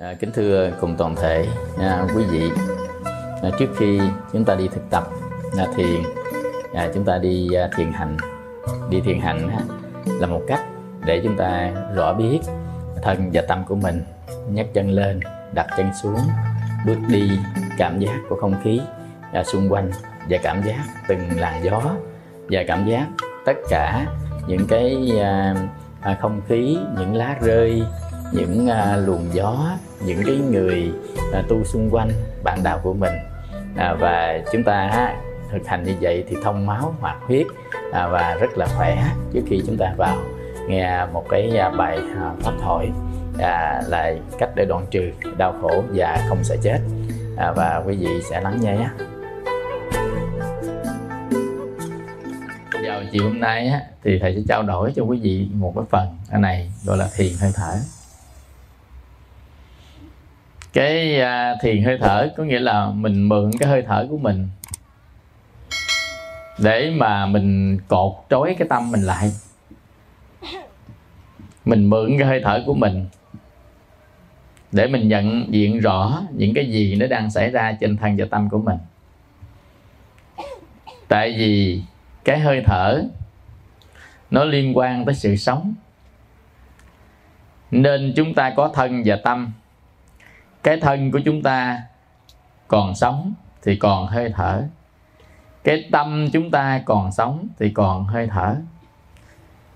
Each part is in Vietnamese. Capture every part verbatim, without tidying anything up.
À, kính thưa cùng toàn thể à, quý vị, à, trước khi chúng ta đi thực tập à, thì à, chúng ta đi à, thiền hành. Đi thiền hành à, là một cách để chúng ta rõ biết thân và tâm của mình, nhấc chân lên, đặt chân xuống, bước đi, cảm giác của không khí à, xung quanh và cảm giác từng làn gió và cảm giác tất cả những cái à, à, không khí, những lá rơi, những à, luồng gió, những cái người à, tu xung quanh bạn đạo của mình à, và chúng ta á, thực hành như vậy thì thông máu hoạt huyết à, và rất là khỏe. Trước khi chúng ta vào nghe một cái à, bài à, pháp thoại à, là cách để đoạn trừ đau khổ và không sợ chết à, và quý vị sẽ lắng nghe nhé. Vào chiều hôm nay á, thì thầy sẽ trao đổi cho quý vị một cái phần này gọi là thiền hơi thở. Cái thiền hơi thở có nghĩa là mình mượn cái hơi thở của mình để mà mình cột trói cái tâm mình lại. Mình mượn cái hơi thở của mình để mình nhận diện rõ những cái gì nó đang xảy ra trên thân và tâm của mình. Tại vì cái hơi thở nó liên quan tới sự sống, nên chúng ta có thân và tâm. Cái thân của chúng ta còn sống thì còn hơi thở. Cái tâm chúng ta còn sống thì còn hơi thở.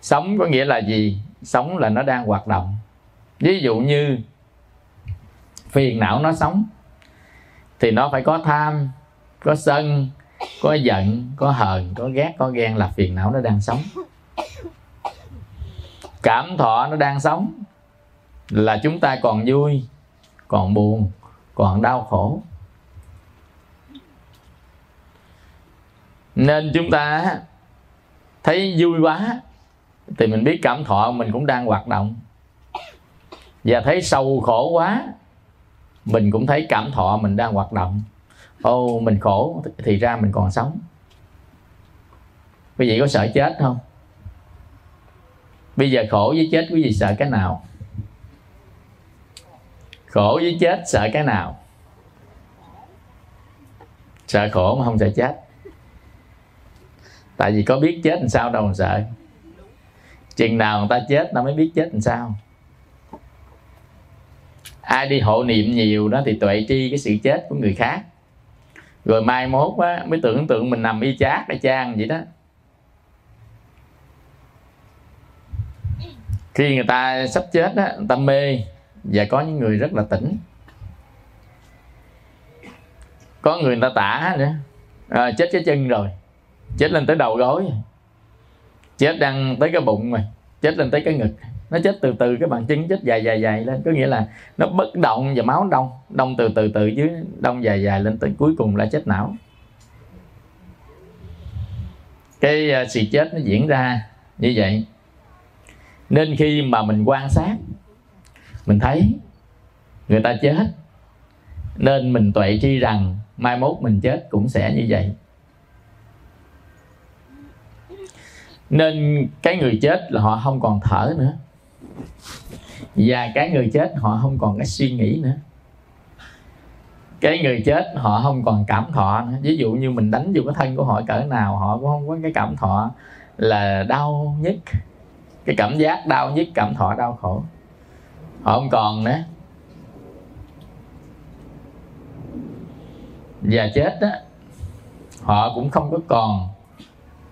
Sống có nghĩa là gì? Sống là nó đang hoạt động. Ví dụ như phiền não nó sống thì nó phải có tham, có sân, có giận, có hờn, có ghét, có ghen, là phiền não nó đang sống. Cảm thọ nó đang sống là chúng ta còn vui, còn buồn, còn đau khổ. Nên chúng ta thấy vui quá thì mình biết cảm thọ mình cũng đang hoạt động, và thấy sầu khổ quá mình cũng thấy cảm thọ mình đang hoạt động. Ô, mình khổ thì ra mình còn sống. Quý vị có sợ chết không? Bây giờ khổ với chết quý vị sợ cái nào? Khổ với chết sợ cái nào? Sợ khổ mà không sợ chết. Tại vì có biết chết làm sao đâu mà sợ. Chừng nào người ta chết ta mới biết chết làm sao. Ai đi hộ niệm nhiều đó thì tuệ tri cái sự chết của người khác. Rồi mai mốt á, mới tưởng tượng mình nằm y chát y chang vậy đó. Khi người ta sắp chết á, người ta mê. Và có những người rất là tỉnh. Có người người ta tả nữa à, chết cái chân rồi, chết lên tới đầu gối, chết đang tới cái bụng rồi, chết lên tới cái ngực. Nó chết từ từ, cái bàn chân chết dài dài dài lên. Có nghĩa là nó bất động và máu đông, đông từ từ từ dưới, đông dài dài lên tới cuối cùng là chết não. Cái uh, sự chết nó diễn ra như vậy. Nên khi mà mình quan sát, mình thấy người ta chết, nên mình tuệ tri rằng mai mốt mình chết cũng sẽ như vậy. Nên cái người chết là họ không còn thở nữa, và cái người chết họ không còn cái suy nghĩ nữa. Cái người chết họ không còn cảm thọ nữa. Ví dụ như mình đánh vô cái thân của họ cỡ nào, họ cũng không có cái cảm thọ là đau nhất, cái cảm giác đau nhất, cảm thọ đau khổ. Họ không còn nữa. Và chết đó, họ cũng không có còn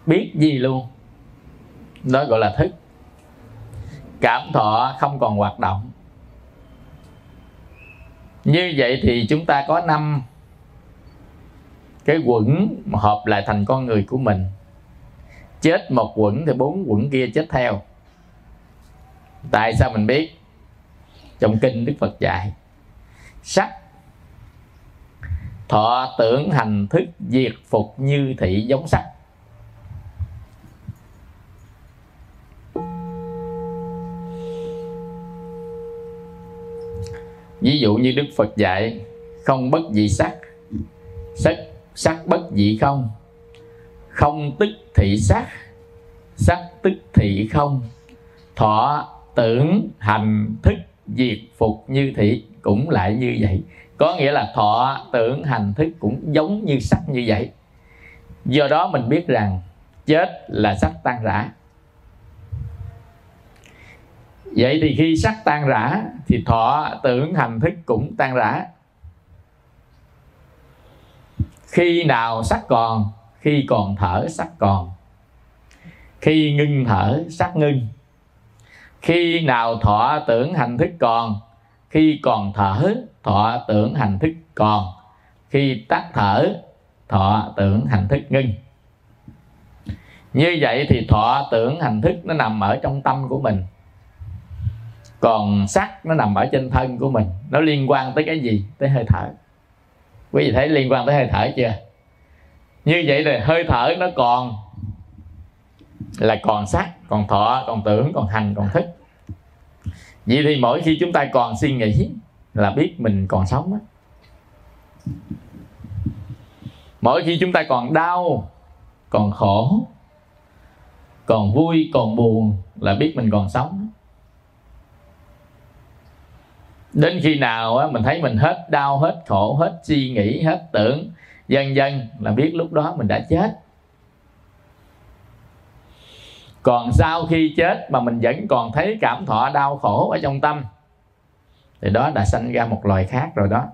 biết gì luôn. Đó gọi là thức. Cảm thọ không còn hoạt động. Như vậy thì chúng ta có năm cái quẩn mà hợp lại thành con người của mình. Chết một quẩn thì bốn quẩn kia chết theo. Tại sao mình biết? Trong kinh Đức Phật dạy: sắc, thọ, tưởng, hành, thức, diệt, phục, như thị, giống sắc. Ví dụ như Đức Phật dạy: không bất dị sắc, sắc, sắc bất dị không, không tức thị sắc, sắc tức thị không, thọ, tưởng, hành, thức, diệt, phục, như thị. cũng lại như vậy. Có nghĩa là thọ, tưởng, hành, thức cũng giống như sắc như vậy. Do đó mình biết rằng chết là sắc tan rã. Vậy thì khi sắc tan rã thì thọ, tưởng, hành, thức cũng tan rã. Khi nào sắc còn? Khi còn thở sắc còn. Khi ngưng thở sắc ngưng. Khi nào thọ, tưởng, hành, thức còn? Khi còn thở, thọ, tưởng, hành, thức còn. Khi tắt thở, thọ, tưởng, hành, thức ngưng. Như vậy thì thọ, tưởng, hành, thức nó nằm ở trong tâm của mình, còn sắc nó nằm ở trên thân của mình. Nó liên quan tới cái gì? Tới hơi thở. Quý vị thấy liên quan tới hơi thở chưa? Như vậy thì hơi thở nó còn là còn sắc, còn thọ, còn tưởng, còn hành, còn thức. Vậy thì mỗi khi chúng ta còn suy nghĩ là biết mình còn sống á. Mỗi khi chúng ta còn đau, còn khổ, còn vui, còn buồn là biết mình còn sống. Đến khi nào á, mình thấy mình hết đau, hết khổ, hết suy nghĩ, hết tưởng, dần dần là biết lúc đó mình đã chết. Còn sau khi chết mà mình vẫn còn thấy cảm thọ đau khổ ở trong tâm thì đó đã sanh ra một loài khác rồi đó.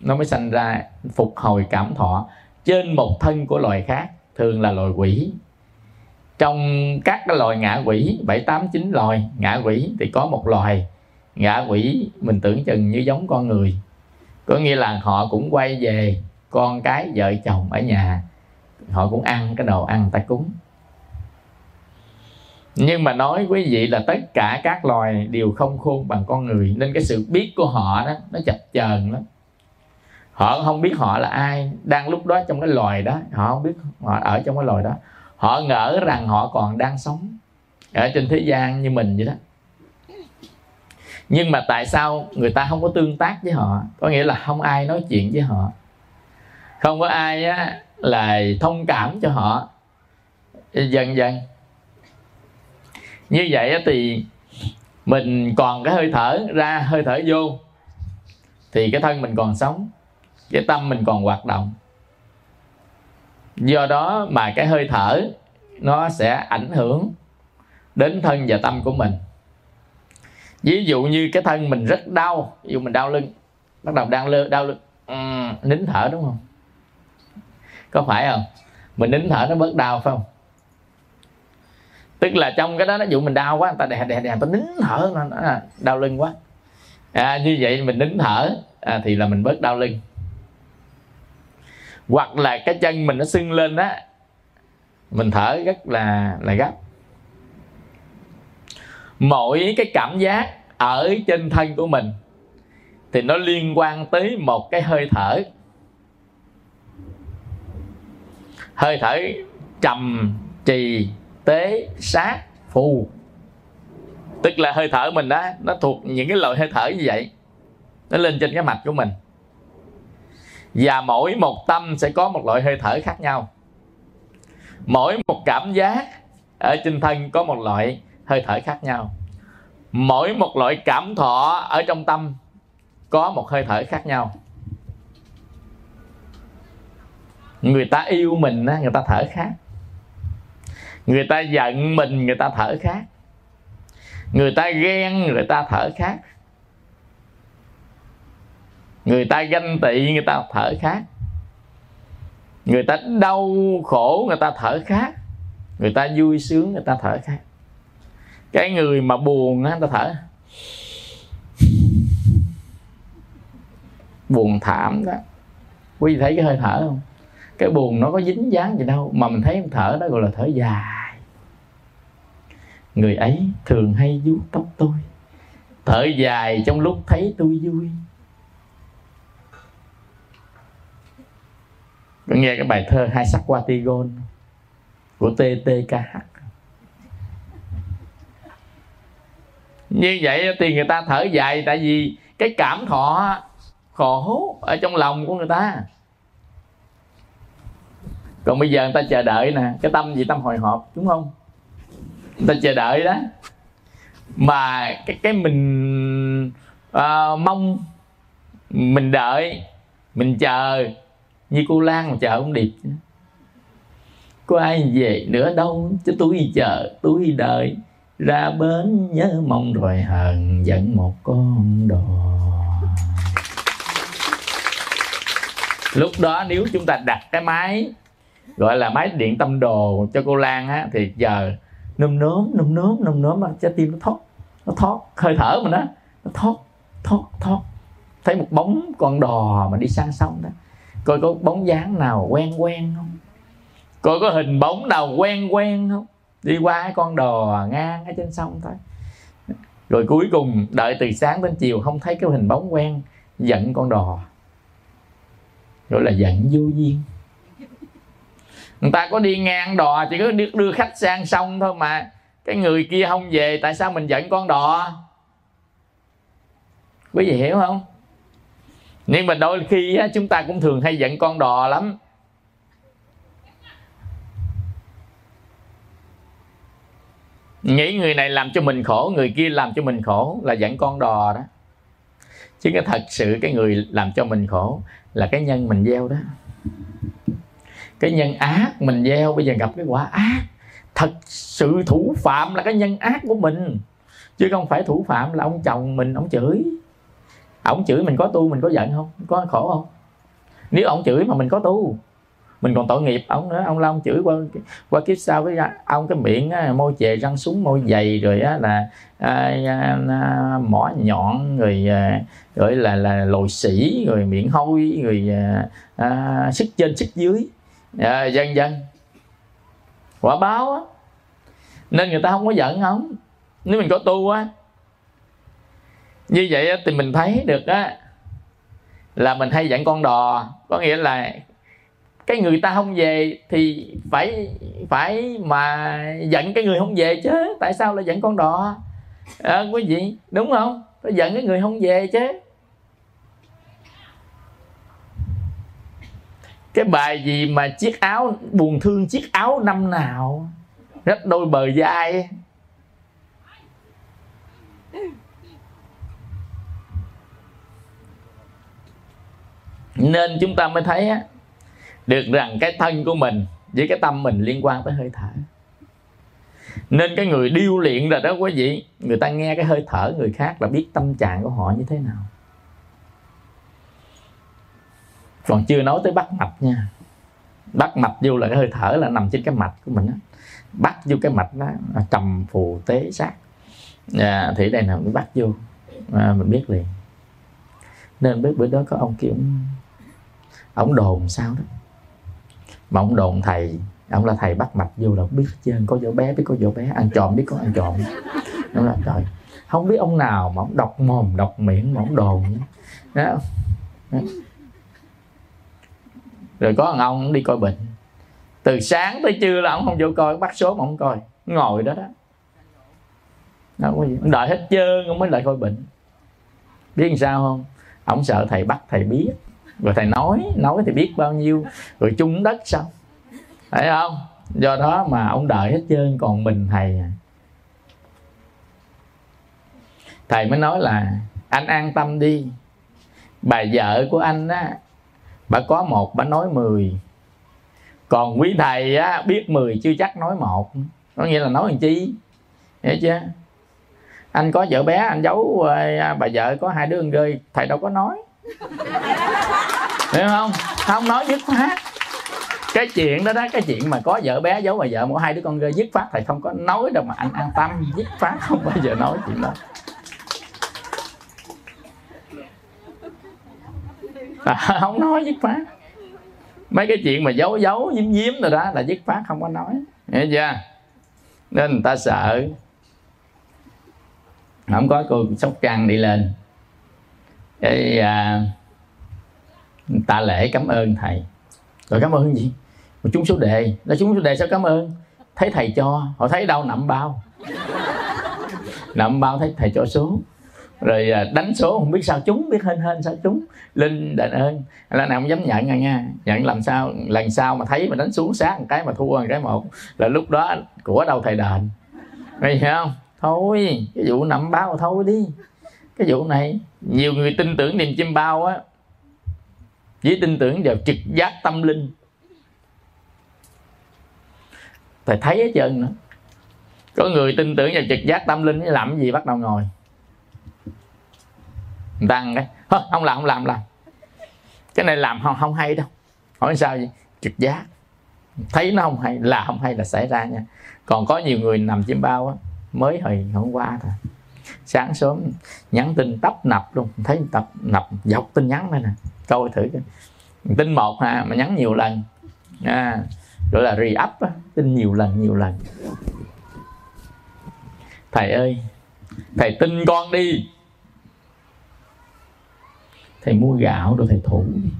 Nó mới sanh ra phục hồi cảm thọ trên một thân của loài khác, thường là loài quỷ. Trong các cái loài ngạ quỷ, bảy, tám, chín loài ngạ quỷ thì có một loài ngạ quỷ mình tưởng chừng như giống con người. Có nghĩa là họ cũng quay về con cái vợ chồng ở nhà, họ cũng ăn cái đồ ăn ta cúng. Nhưng mà nói quý vị là tất cả các loài đều không khôn bằng con người, nên cái sự biết của họ đó nó chập chờn lắm. Họ không biết họ là ai, đang lúc đó trong cái loài đó, họ không biết họ ở trong cái loài đó. Họ ngỡ rằng họ còn đang sống ở trên thế gian như mình vậy đó. Nhưng mà tại sao người ta không có tương tác với họ? Có nghĩa là không ai nói chuyện với họ, không có ai á, là thông cảm cho họ. Dần dần như vậy á, thì mình còn cái hơi thở ra, hơi thở vô thì cái thân mình còn sống, cái tâm mình còn hoạt động. Do đó mà cái hơi thở nó sẽ ảnh hưởng đến thân và tâm của mình. Ví dụ như cái thân mình rất đau, ví dụ mình đau lưng, bắt đầu đang lơ đau lưng, uhm, nín thở đúng không? Có phải không? Mình nín thở nó bớt đau phải không? Tức là trong cái đó, ví dụ mình đau quá, người ta đè đè đè, người ta nín thở, đau lưng quá. À, như vậy mình nín thở à, thì là mình bớt đau lưng. Hoặc là cái chân mình nó sưng lên đó, mình thở rất là là gấp. Mỗi cái cảm giác ở trên thân của mình thì nó liên quan tới một cái hơi thở. Hơi thở trầm, trì, tế, sát, phù. Tức là hơi thở mình đó, nó thuộc những cái loại hơi thở như vậy. Nó lên trên cái mạch của mình. Và mỗi một tâm sẽ có một loại hơi thở khác nhau. Mỗi một cảm giác ở trên thân có một loại hơi thở khác nhau. Mỗi một loại cảm thọ ở trong tâm có một hơi thở khác nhau. Người ta yêu mình người ta thở khác, người ta giận mình người ta thở khác, người ta ghen người ta thở khác, người ta ganh tị người ta thở khác, người ta đau khổ người ta thở khác, người ta vui sướng người ta thở khác. Cái người mà buồn á, người ta thở buồn thảm đó. Quý vị thấy cái hơi thở không? Cái buồn nó có dính dáng gì đâu, mà mình thấy mình thở đó gọi là thở dài. Người ấy thường hay vuốt tóc tôi, thở dài trong lúc thấy tôi vui. Có nghe cái bài thơ Hai Sắc Qua Tigon của tê tê ca hát. Như vậy thì người ta thở dài, tại vì cái cảm thọ khổ ở trong lòng của người ta. Còn bây giờ người ta chờ đợi nè, cái tâm gì? Tâm hồi hộp đúng không? Người ta chờ đợi đó. Mà cái, cái mình à, mong mình đợi, mình chờ như cô Lan mà chờ ông Điệp. Có ai về nữa đâu chứ tôi chờ, tôi đợi. Ra bến nhớ mong rồi hờn, giận một con đò. Lúc đó nếu chúng ta đặt cái máy gọi là máy điện tâm đồ cho cô Lan á, thì giờ nôm nóm nôm nóm nôm nóm trái tim nó thoát, nó thoát hơi thở mình đó, nó thoát thoát thoát, thấy một bóng con đò mà đi sang sông đó, coi có bóng dáng nào quen quen không, coi có hình bóng nào quen quen không, đi qua cái con đò ngang ở trên sông thôi. Rồi cuối cùng đợi từ sáng đến chiều không thấy cái hình bóng quen, giận con đò, gọi là giận vô duyên. Người ta có đi ngang đò chỉ có đưa khách sang sông thôi mà, cái người kia không về, tại sao mình giận con đò? Quý vị hiểu không? Nhưng mà đôi khi á, chúng ta cũng thường hay giận con đò lắm. Nghĩ người này làm cho mình khổ, người kia làm cho mình khổ là giận con đò đó. Chứ cái thật sự cái người làm cho mình khổ là cái nhân mình gieo đó. Cái nhân ác mình gieo bây giờ gặp cái quả ác. Thật sự thủ phạm là cái nhân ác của mình, chứ không phải thủ phạm là ông chồng mình, ông chửi. Ông chửi mình có tu, mình có giận không? Có khổ không? Nếu ông chửi mà mình có tu, mình còn tội nghiệp ông nữa. Ông la ông chửi qua qua kiếp sau cái ông cái miệng á, môi chề răng súng môi dày, rồi á là à, à, mỏ nhọn, rồi à, gọi là là lồi sỉ, rồi miệng hôi, rồi à, à, sức trên sức dưới à, dân dân quả báo á. Nên người ta không có giận ông nếu mình có tu á. Như vậy á, thì mình thấy được á là mình hay giận con đò, có nghĩa là cái người ta không về thì phải phải mà giận cái người không về chứ, tại sao lại giận con đò à, quý vị đúng không? Phải giận cái người không về chứ. Cái bài gì mà chiếc áo buồn thương chiếc áo năm nào rách đôi bờ vai, nên chúng ta mới thấy á được rằng cái thân của mình với cái tâm mình liên quan tới hơi thở. Nên cái người điêu luyện rồi đó quý vị, người ta nghe cái hơi thở người khác là biết tâm trạng của họ như thế nào. Còn chưa nói tới bắt mạch nha. Bắt mạch vô là cái hơi thở là nằm trên cái mạch của mình đó. Bắt vô cái mạch đó trầm phù tế sát à, thì đây nào cũng bắt vô à, mình biết liền. Nên biết bữa đó có ông kia ông, ông đồn sao đó, mà ông đồn thầy, ông là thầy bắt mạch vô là biết chứ, có vỗ bé biết có vỗ bé, ăn trộm biết có ăn trộm. Nó là trời, không biết ông nào mà ông đọc mồm đọc miệng mà ông đồn đó. Đó. Đó. Rồi có thằng ông, ông đi coi bệnh, từ sáng tới trưa là ông không vô coi, bắt số mà ông coi, ngồi đó đó, đó ông đợi hết trơn ông mới lại coi bệnh. Biết làm sao không? Ông sợ thầy bắt thầy biết, rồi thầy nói nói thì biết bao nhiêu, rồi chung đất xong, phải không? Do đó mà ông đợi hết trơn, còn mình thầy à. Thầy mới nói là anh an tâm đi, bà vợ của anh á, bà có một bà nói mười, còn quý thầy á biết mười chưa chắc nói một, có nghĩa là nói làm chi, hiểu chưa? Anh có vợ bé, anh giấu bà vợ có hai đứa con rơi, thầy đâu có nói. Hiểu không? Không nói dứt phát. Cái chuyện đó đó, cái chuyện mà có vợ bé giấu bà vợ mỗi hai đứa con rơi dứt phát thầy không có nói đâu, mà anh an tâm, dứt phát không bao giờ nói chuyện đó. À, không nói dứt phát. Mấy cái chuyện mà giấu giấu giếm giếm rồi đó là dứt phát không có nói. Hiểu chưa? Nên người ta sợ. Không có cô Sóc Trăng đi lên cái à, tạ lễ cảm ơn thầy. Rồi cảm ơn gì? Một trúng số đề. Đã trúng số đề sao cảm ơn? Thấy thầy cho. Họ thấy đâu? Nậm bao. Nậm bao thấy thầy cho số, rồi đánh số không biết sao trúng, biết hên hên sao trúng. Linh đền ơn. Lần nào không dám nhận nha nha. Nhận làm sao lần sau mà thấy mà đánh xuống sát một cái mà thua một cái một là lúc đó của đâu thầy đền. Nghe không? Thôi cái vụ nậm bao thôi đi. cái vụ này. Nhiều người tin tưởng niềm chiêm bao á, chỉ tin tưởng vào trực giác tâm linh. Thầy thấy hết trơn nữa. Có người tin tưởng vào trực giác tâm linh làm cái gì bắt đầu ngồi tăng cái không làm không làm làm cái này làm không không hay đâu. Hỏi sao vậy? Trực giác thấy nó không hay là không hay là xảy ra nha. Còn có nhiều người nằm chiêm bao á, mới hồi hôm qua thôi, sáng sớm nhắn tin tấp nập luôn, thấy tập nập dọc tin nhắn đây nè, coi thử cái tin một à, mà nhắn nhiều lần à, gọi là re-up á, tin nhiều lần nhiều lần. Thầy ơi, thầy tin con đi, thầy mua gạo rồi thầy thủ đi.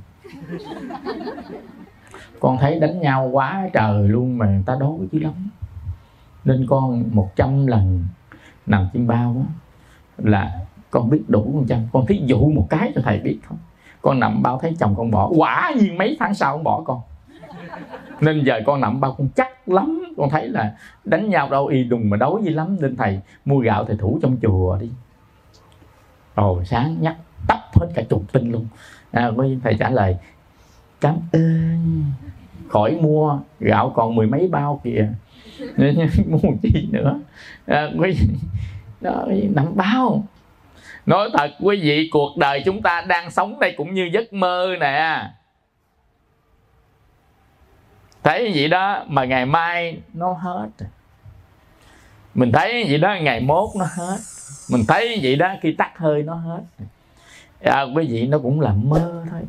Con thấy đánh nhau quá trời luôn mà người ta đối chứ lắm, nên con một trăm lần nằm trên bao đó, là con biết đủ một trăm. Con thí dụ một cái cho thầy biết không? Con nằm bao thấy chồng con bỏ, quả nhiên mấy tháng sau con bỏ con. Nên giờ con nằm bao con chắc lắm, con thấy là đánh nhau đâu y đùng mà đối với lắm, nên thầy mua gạo thầy thủ trong chùa đi. Rồi sáng nhắc tấp hết cả chục tin luôn à, thầy trả lời cảm ơn, khỏi mua gạo còn mười mấy bao kìa, nên mua chi nữa à, quý vị nằm bao. Nói thật quý vị, cuộc đời chúng ta đang sống đây cũng như giấc mơ nè, thấy vậy đó mà ngày mai nó hết, mình thấy vậy đó ngày mốt nó hết, mình thấy vậy đó khi tắt hơi nó hết à, quý vị, nó cũng là mơ thôi.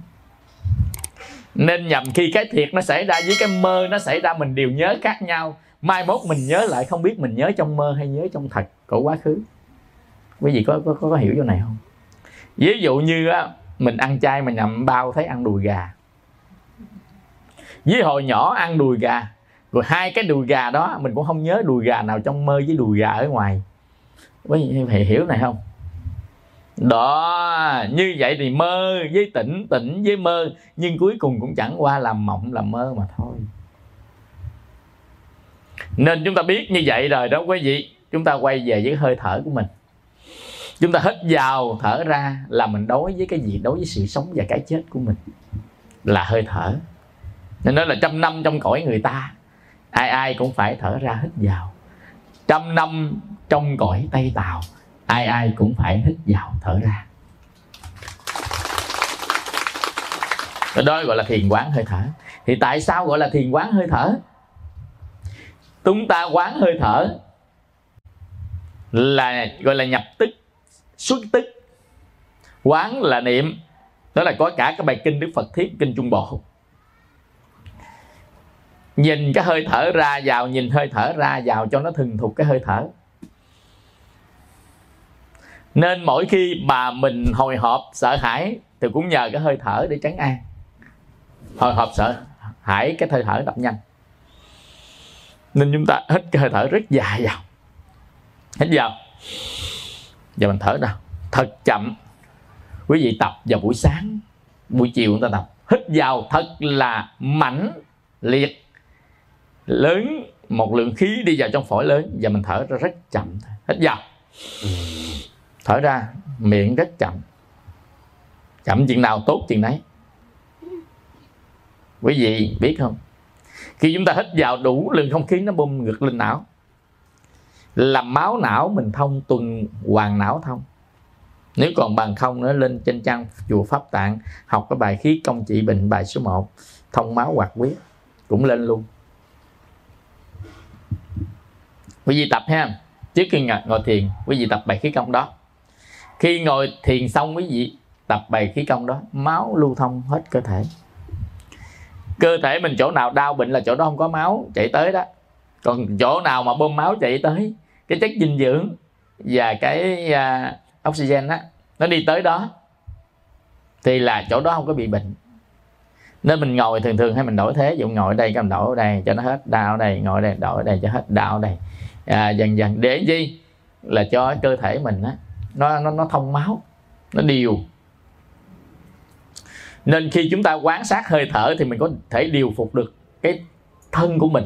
Nên nhầm khi cái thiệt nó xảy ra với cái mơ nó xảy ra, mình đều nhớ khác nhau. Mai mốt mình nhớ lại không biết mình nhớ trong mơ hay nhớ trong thật của quá khứ. Quý vị có, có, có, có hiểu chỗ này không? Ví dụ như á, mình ăn chay mà nằm bao thấy ăn đùi gà. Với hồi nhỏ ăn đùi gà, rồi hai cái đùi gà đó mình cũng không nhớ đùi gà nào trong mơ với đùi gà ở ngoài. Quý vị hiểu này không? Đó, như vậy thì mơ với tỉnh, tỉnh với mơ, nhưng cuối cùng cũng chẳng qua là mộng, là mơ mà thôi. Nên chúng ta biết như vậy rồi đó quý vị, chúng ta quay về với hơi thở của mình. Chúng ta hít vào, thở ra là mình đối với cái gì? Đối với sự sống và cái chết của mình, là hơi thở. Nên đó là trăm năm trong cõi người ta, ai ai cũng phải thở ra hít vào. Trăm năm trong cõi Tây Tào, ai ai cũng phải hít vào thở ra. Đó gọi là thiền quán hơi thở. Thì tại sao gọi là thiền quán hơi thở? Chúng ta quán hơi thở là gọi là nhập tức, xuất tức. Quán là niệm. Đó là có cả cái bài kinh Đức Phật Thuyết, kinh Trung Bộ. Nhìn cái hơi thở ra vào, nhìn hơi thở ra vào cho nó thuần thục cái hơi thở. Nên mỗi khi mà mình hồi hộp sợ hãi thì cũng nhờ cái hơi thở để trấn an. Hồi hộp sợ hãi cái hơi thở đập nhanh, nên chúng ta hít cái hơi thở rất dài vào. Hít vào, giờ mình thở nào thật chậm. Quý vị tập vào buổi sáng, buổi chiều chúng ta tập. Hít vào thật là mãnh liệt, lớn, một lượng khí đi vào trong phổi lớn. Giờ mình thở ra rất chậm. Hít vào, thở ra miệng rất chậm. Chậm chuyện nào tốt chuyện đấy. Quý vị biết không, khi chúng ta hít vào đủ lượng không khí nó bơm ngược lên não, làm máu não mình thông, tuần hoàn não thông. Nếu còn bằng không nữa, lên trên trang chùa Pháp Tạng học cái bài Khí Công Trị Bệnh bài số một, thông máu hoạt huyết cũng lên luôn. Quý vị tập ha, trước khi ngồi thiền quý vị tập bài Khí Công đó. Khi ngồi thiền xong quý vị tập bài Khí Công đó, máu lưu thông hết cơ thể. Cơ thể mình chỗ nào đau bệnh là chỗ đó không có máu chạy tới đó. Còn chỗ nào mà bơm máu chạy tới, cái chất dinh dưỡng và cái uh, oxygen đó, nó đi tới đó thì là chỗ đó không có bị bệnh. Nên mình ngồi thường thường hay mình đổi thế, ví dụ ngồi ở đây cái mình đổi ở đây cho nó hết đau ở đây, ngồi ở đây đổi ở đây cho hết đau ở đây à, dần dần để gì là cho cơ thể mình á, nó, nó, nó thông máu, nó điều. Nên khi chúng ta quan sát hơi thở thì mình có thể điều phục được cái thân của mình,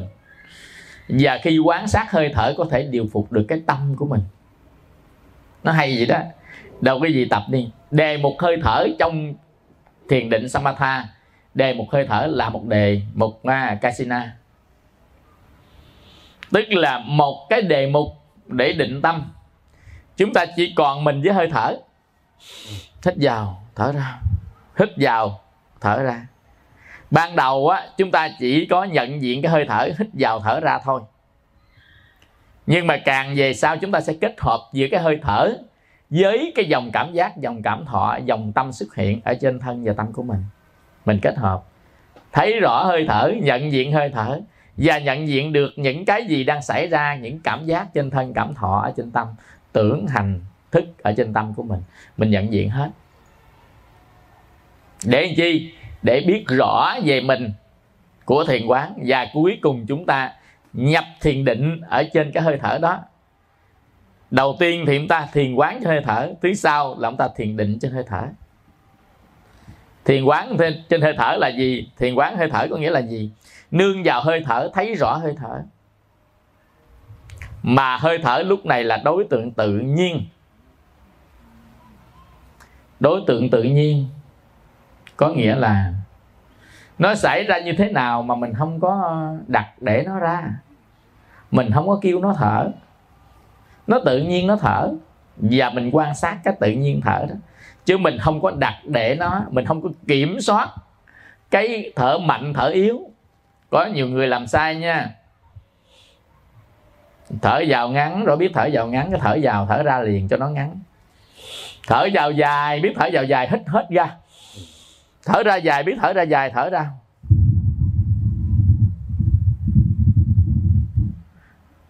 và khi quan sát hơi thở có thể điều phục được cái tâm của mình. Nó hay vậy đó. Đầu cái gì tập đi. Đề một hơi thở trong thiền định Samatha, đề một hơi thở là một đề mục à, Kasina, tức là một cái đề mục để định tâm. Chúng ta chỉ còn mình với hơi thở. Hít vào, thở ra. Hít vào, thở ra. Ban đầu á, chúng ta chỉ có nhận diện cái hơi thở, hít vào, thở ra thôi. Nhưng mà càng về sau chúng ta sẽ kết hợp giữa cái hơi thở với cái dòng cảm giác, dòng cảm thọ, dòng tâm xuất hiện ở trên thân và tâm của mình. Mình kết hợp, thấy rõ hơi thở, nhận diện hơi thở, và nhận diện được những cái gì đang xảy ra, những cảm giác trên thân, cảm thọ ở trên tâm, tưởng hành thức ở trên tâm của mình. Mình nhận diện hết. Để làm chi? Để biết rõ về mình của thiền quán. Và cuối cùng chúng ta nhập thiền định ở trên cái hơi thở đó. Đầu tiên thì chúng ta thiền quán trên hơi thở, thứ sau là chúng ta thiền định trên hơi thở. Thiền quán trên hơi thở là gì? Thiền quán hơi thở có nghĩa là gì? Nương vào hơi thở, thấy rõ hơi thở. Mà hơi thở lúc này là đối tượng tự nhiên. Đối tượng tự nhiên có nghĩa là nó xảy ra như thế nào mà mình không có đặt để nó ra, mình không có kêu nó thở, nó tự nhiên nó thở. Và mình quan sát cái tự nhiên thở đó, chứ mình không có đặt để nó, mình không có kiểm soát cái thở mạnh thở yếu. Có nhiều người làm sai nha. Thở vào ngắn rồi biết thở vào ngắn, cái thở vào thở ra liền cho nó ngắn. Thở vào dài, biết thở vào dài, hít hết ra. Thở ra dài, biết thở ra dài, thở ra.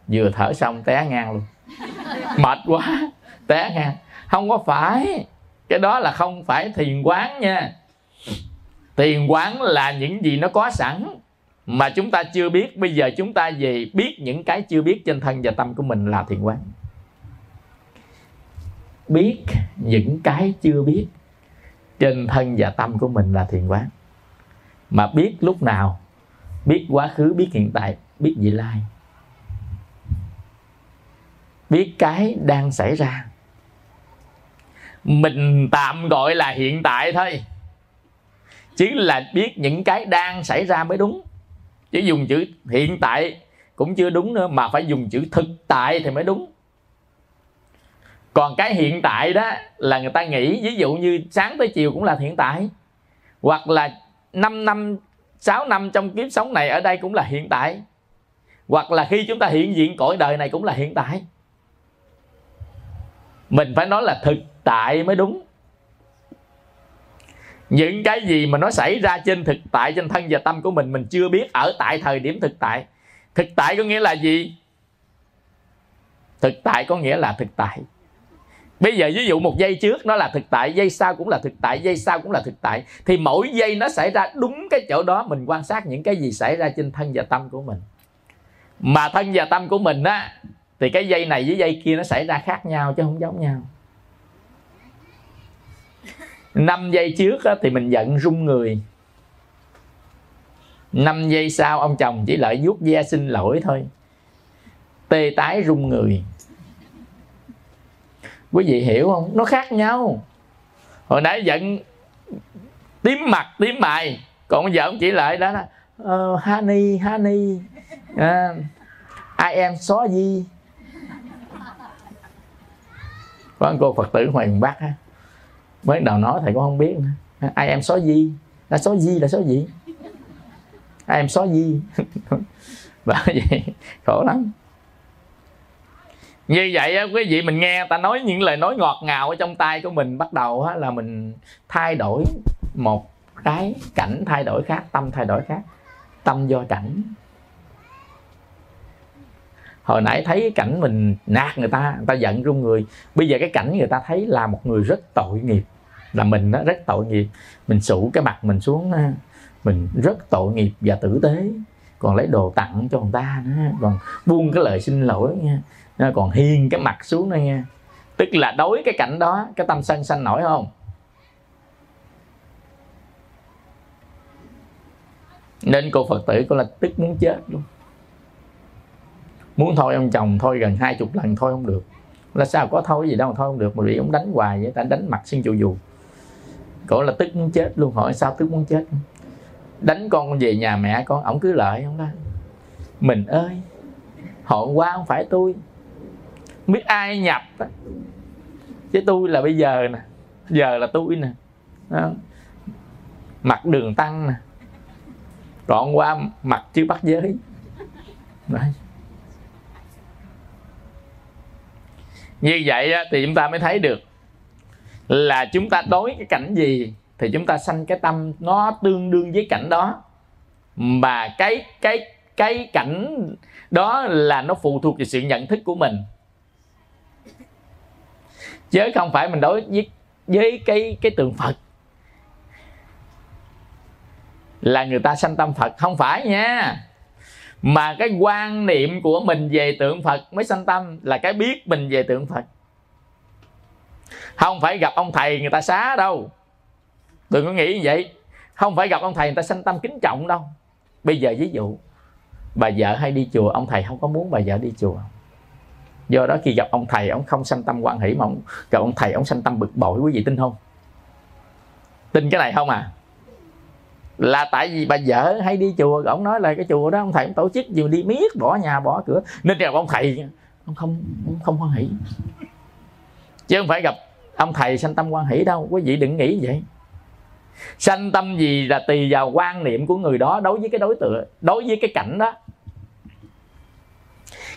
Vừa thở xong té ngang luôn. Mệt quá, té ngang. Không có phải. Cái đó là không phải thiền quán nha. Thiền quán là những gì nó có sẵn mà chúng ta chưa biết. Bây giờ chúng ta về biết những cái chưa biết trên thân và tâm của mình là thiền quán. Biết những cái chưa biết trên thân và tâm của mình là thiền quán. Mà biết lúc nào? Biết quá khứ, biết hiện tại, biết vị lai. Biết cái đang xảy ra. Mình tạm gọi là hiện tại thôi, chứ là biết những cái đang xảy ra mới đúng. Chứ dùng chữ hiện tại cũng chưa đúng nữa, mà phải dùng chữ thực tại thì mới đúng. Còn cái hiện tại đó là người ta nghĩ, ví dụ như sáng tới chiều cũng là hiện tại, hoặc là năm năm, sáu năm trong kiếp sống này ở đây cũng là hiện tại, hoặc là khi chúng ta hiện diện cõi đời này cũng là hiện tại. Mình phải nói là thực tại mới đúng. Những cái gì mà nó xảy ra trên thực tại, trên thân và tâm của mình, mình chưa biết ở tại thời điểm thực tại. Thực tại có nghĩa là gì? Thực tại có nghĩa là thực tại. Bây giờ ví dụ một giây trước nó là thực tại, giây sau cũng là thực tại, giây sau cũng là thực tại. Thì mỗi giây nó xảy ra đúng cái chỗ đó. Mình quan sát những cái gì xảy ra trên thân và tâm của mình. Mà thân và tâm của mình á, thì cái giây này với giây kia nó xảy ra khác nhau chứ không giống nhau. Năm giây trước á, thì mình giận run người. Năm giây sau ông chồng chỉ lại vuốt ve xin lỗi thôi, tê tái run người. Quý vị hiểu không? Nó khác nhau. Hồi nãy giận tím mặt tím mày, còn bây giờ ông chỉ lại đó, đó uh, honey honey uh, I am sorry. Có cô Phật tử Hoài Hùng Bắc ha, mới đầu nói thầy cũng không biết nữa. I am sorry là sorry là sorry, I am sorry. Bởi vậy khổ lắm. Như vậy á, quý vị, mình nghe ta nói những lời nói ngọt ngào ở trong tay của mình, bắt đầu á, là mình thay đổi một cái cảnh, thay đổi khác, tâm thay đổi khác, tâm do cảnh. Hồi nãy thấy cái cảnh mình nạt người ta, người ta giận run người. Bây giờ cái cảnh người ta thấy là một người rất tội nghiệp, là mình đó, rất tội nghiệp. Mình sụ cái mặt mình xuống, mình rất tội nghiệp và tử tế. Còn lấy đồ tặng cho người ta nữa, còn buông cái lời xin lỗi nha, còn hiên cái mặt xuống nữa nha. Tức là đối cái cảnh đó, cái tâm sân sanh nổi không? Nên cô Phật tử cô là tức muốn chết luôn. Muốn thôi ông chồng thôi gần hai chục lần thôi không được. là sao có thôi gì đâu, thôi không được mà bị ông đánh hoài vậy, ta đánh mặt xin chịu dù. Cổ là tức muốn chết luôn, hỏi sao tức muốn chết. Đánh con về nhà mẹ con, ổng cứ lợi không đó. Mình ơi, hôm qua không phải tôi, không biết ai nhập đó. Chứ tôi là bây giờ nè, giờ là tôi nè đó. Mặt đường tăng nè, rồi hôm qua mặt chứ bắt giới đó. Như vậy thì chúng ta mới thấy được là chúng ta đối cái cảnh gì thì chúng ta sanh cái tâm nó tương đương với cảnh đó, mà cái cái cái cảnh đó là nó phụ thuộc vào sự nhận thức của mình, chứ không phải mình đối với với cái cái tượng Phật là người ta sanh tâm Phật, không phải nha. Mà cái quan niệm của mình về tượng Phật mới sanh tâm, là cái biết mình về tượng Phật. Không phải gặp ông thầy người ta xá đâu, đừng có nghĩ như vậy. Không phải gặp ông thầy người ta sanh tâm kính trọng đâu. Bây giờ ví dụ bà vợ hay đi chùa, ông thầy không có muốn bà vợ đi chùa, do đó khi gặp ông thầy ông không sanh tâm hoan hỷ, mà ông, gặp ông thầy ông sanh tâm bực bội. Quý vị tin không? Tin cái này không à? Là tại vì bà vợ hay đi chùa, ông nói là cái chùa đó ông thầy ông tổ chức gì đi miết, bỏ nhà bỏ cửa, nên gặp ông thầy ông không ông không hoan hỷ, chứ không phải gặp ông thầy sanh tâm hoan hỷ đâu. Quý vị đừng nghĩ vậy. Sanh tâm gì là tùy vào quan niệm của người đó đối với cái đối tượng, đối với cái cảnh đó.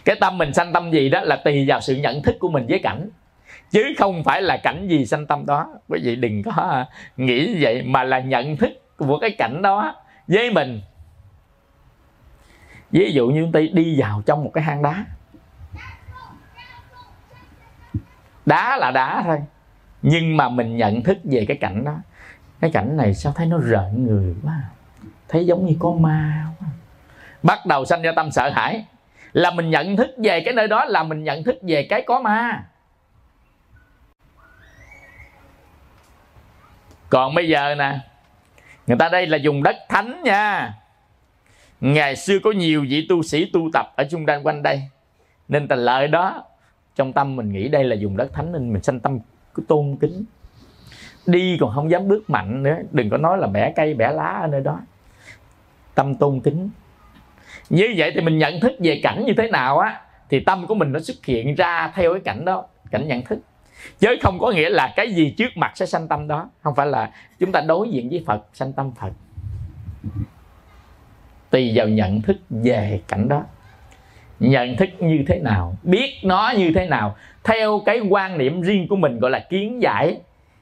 Cái tâm mình sanh tâm gì đó là tùy vào sự nhận thức của mình với cảnh, chứ không phải là cảnh gì sanh tâm đó. Quý vị đừng có nghĩ như vậy, mà là nhận thức của cái cảnh đó với mình. Ví dụ như tôi đi vào trong một cái hang đá, đá là đá thôi, nhưng mà mình nhận thức về cái cảnh đó. Cái cảnh này sao thấy nó rợn người quá, thấy giống như có ma quá, bắt đầu sanh ra tâm sợ hãi. Là mình nhận thức về cái nơi đó, là mình nhận thức về cái có ma. Còn bây giờ nè, người ta đây là dùng đất thánh nha. Ngày xưa có nhiều vị tu sĩ tu tập ở chung quanh quanh đây, nên thành lợi đó trong tâm mình nghĩ đây là dùng đất thánh, nên mình sanh tâm tôn kính. Đi còn không dám bước mạnh nữa, đừng có nói là bẻ cây bẻ lá ở nơi đó. Tâm tôn kính. Như vậy thì mình nhận thức về cảnh như thế nào á, thì tâm của mình nó xuất hiện ra theo cái cảnh đó, cảnh nhận thức. Chứ không có nghĩa là cái gì trước mặt sẽ sanh tâm đó. Không phải là chúng ta đối diện với Phật sanh tâm Phật, tùy vào nhận thức về cảnh đó. Nhận thức như thế nào, biết nó như thế nào, theo cái quan niệm riêng của mình gọi là kiến giải.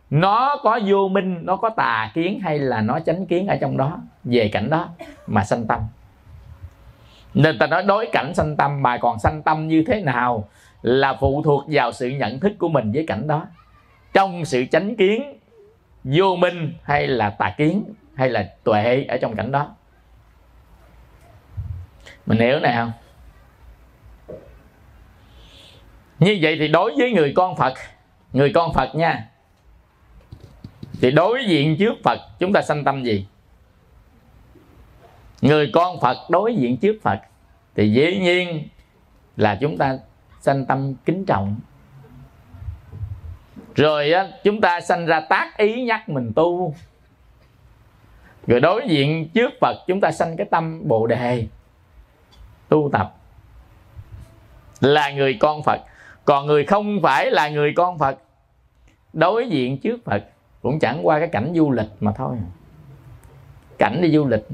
Nó có vô minh, nó có tà kiến hay là nó chánh kiến ở trong đó, về cảnh đó mà sanh tâm. Nên ta nói đối cảnh sanh tâm, mà còn sanh tâm như thế nào là phụ thuộc vào sự nhận thức của mình với cảnh đó, trong sự chánh kiến, vô minh hay là tà kiến hay là tuệ ở trong cảnh đó. Mình hiểu này không? Như vậy thì đối với người con Phật, người con Phật nha, thì đối diện trước Phật chúng ta sanh tâm gì? Người con Phật đối diện trước Phật thì dĩ nhiên là chúng ta sanh tâm kính trọng. Rồi á, chúng ta sanh ra tác ý nhắc mình tu. Rồi đối diện trước Phật chúng ta sanh cái tâm Bồ Đề tu tập, là người con Phật. Còn người không phải là người con Phật, đối diện trước Phật cũng chẳng qua cái cảnh du lịch mà thôi. Cảnh đi du lịch,